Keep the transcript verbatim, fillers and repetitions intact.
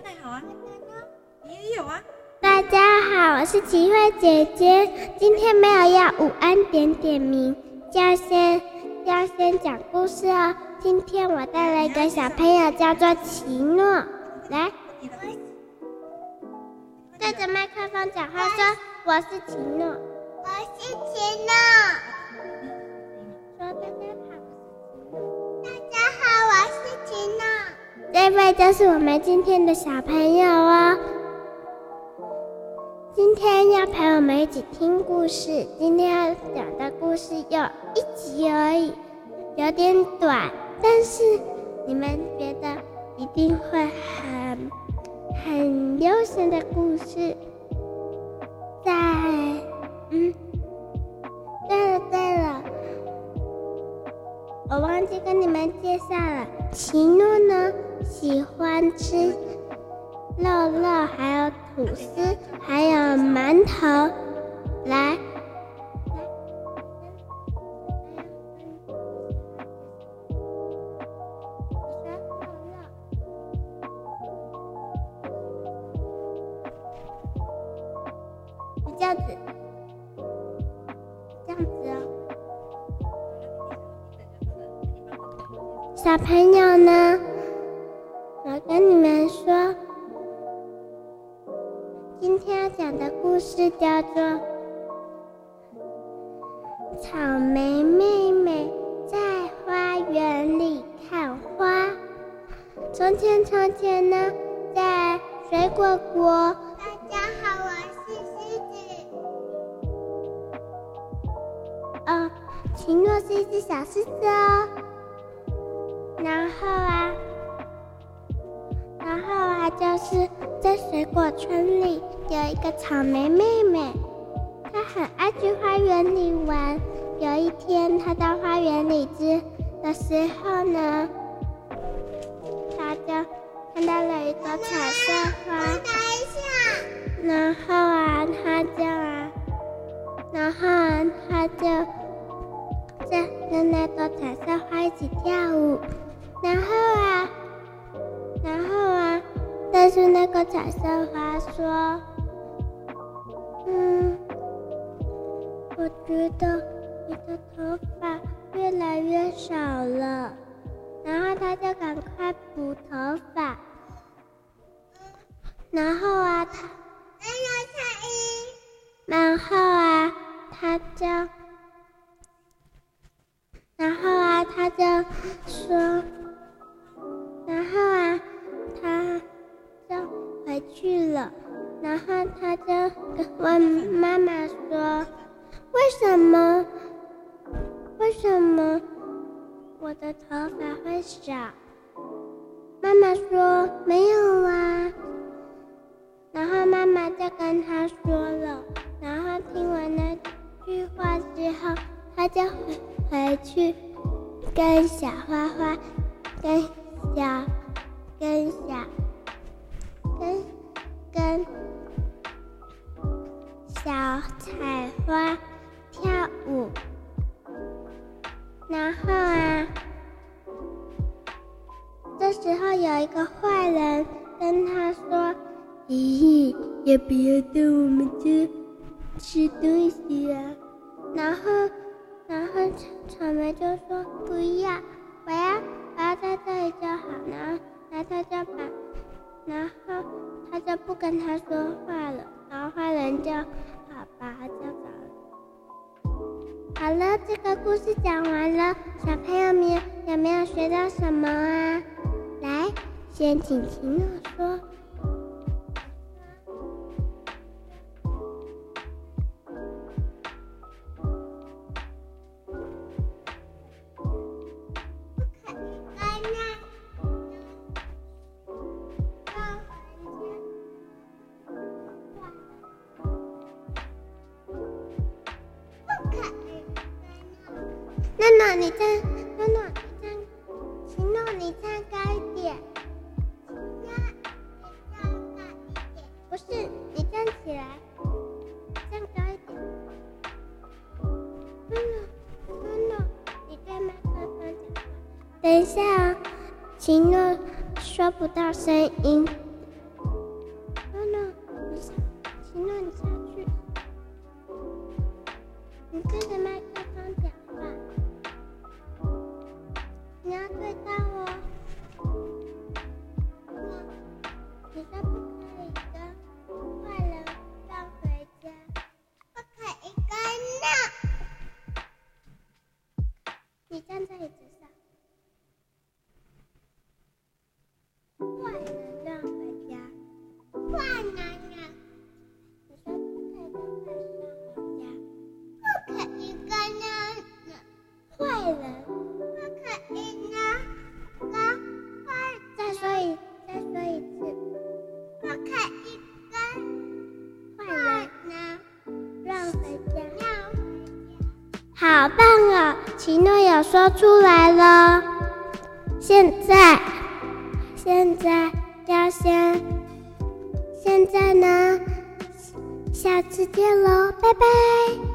哥大好啊，也有啊。大家好，我是奇慧姐姐，今天没有要午安点点名，要先要先讲故事哦。今天我带了一个小朋友叫做奇诺，来，对着麦克风讲话说：“我是奇诺，我是奇诺。”说大家好，我是奇诺。大家好，我是奇诺。这位就是我们今天的小朋友哦。今天要陪我们一起听故事，今天要讲的故事有一集而已，有点短，但是你们觉得一定会很很悠闲的故事。在嗯，对了对了，我忘记跟你们介绍了，奇诺呢喜欢吃肉肉，还有吐司，还有馒头。来，你这样子，这样子哦。小朋友呢，我跟你们说，今天要讲的故事叫做《草莓妹妹在花园里看花》。从前，从前呢，在水果国。大家好，我是狮子。哦，奇诺是一只小狮子哦。然后啊，然后啊，就是。在水果村里有一个草莓妹妹，她很爱去花园里玩。有一天，她到花园里之的时候呢，她就看到了一朵彩色花。然后啊，她就啊，然后啊，她就在跟那朵彩色花一起跳舞。然后啊，然后啊。但是那个彩色花说：“嗯，我觉得你的头发越来越少了。”然后他就赶快补头发。然后啊，他，然后啊，他就，然后啊，他就说，然后啊，他。就回去了，然后他就问妈妈说：“为什么？为什么我的头发会少？”妈妈说：“没有啊。”然后妈妈就跟他说了。然后听完那句话之后，他就回回去跟小花花、跟小、跟小。跟跟小彩花跳舞，然后啊，这时候有一个坏人跟他说：“咦，也别带我们去吃东西啊。”然后，然后草莓就说：“不要，我要我要在这里就好。”然后，然后他就把。然后他就不跟他说话了，然后坏人就好吧，就走了。好了，这个故事讲完了，小朋友们有没有学到什么啊？来，先请奇诺说。诺诺，你站，诺诺，你站，奇诺，你站高一点。奇诺，你站高一点。不是，你站起来，站高一点。诺诺，诺诺，你对麦克风讲。等一下啊，奇诺说不到声音，好棒哦！奇诺也说出来了。现在，现在要先，现在呢？下次见喽，拜拜。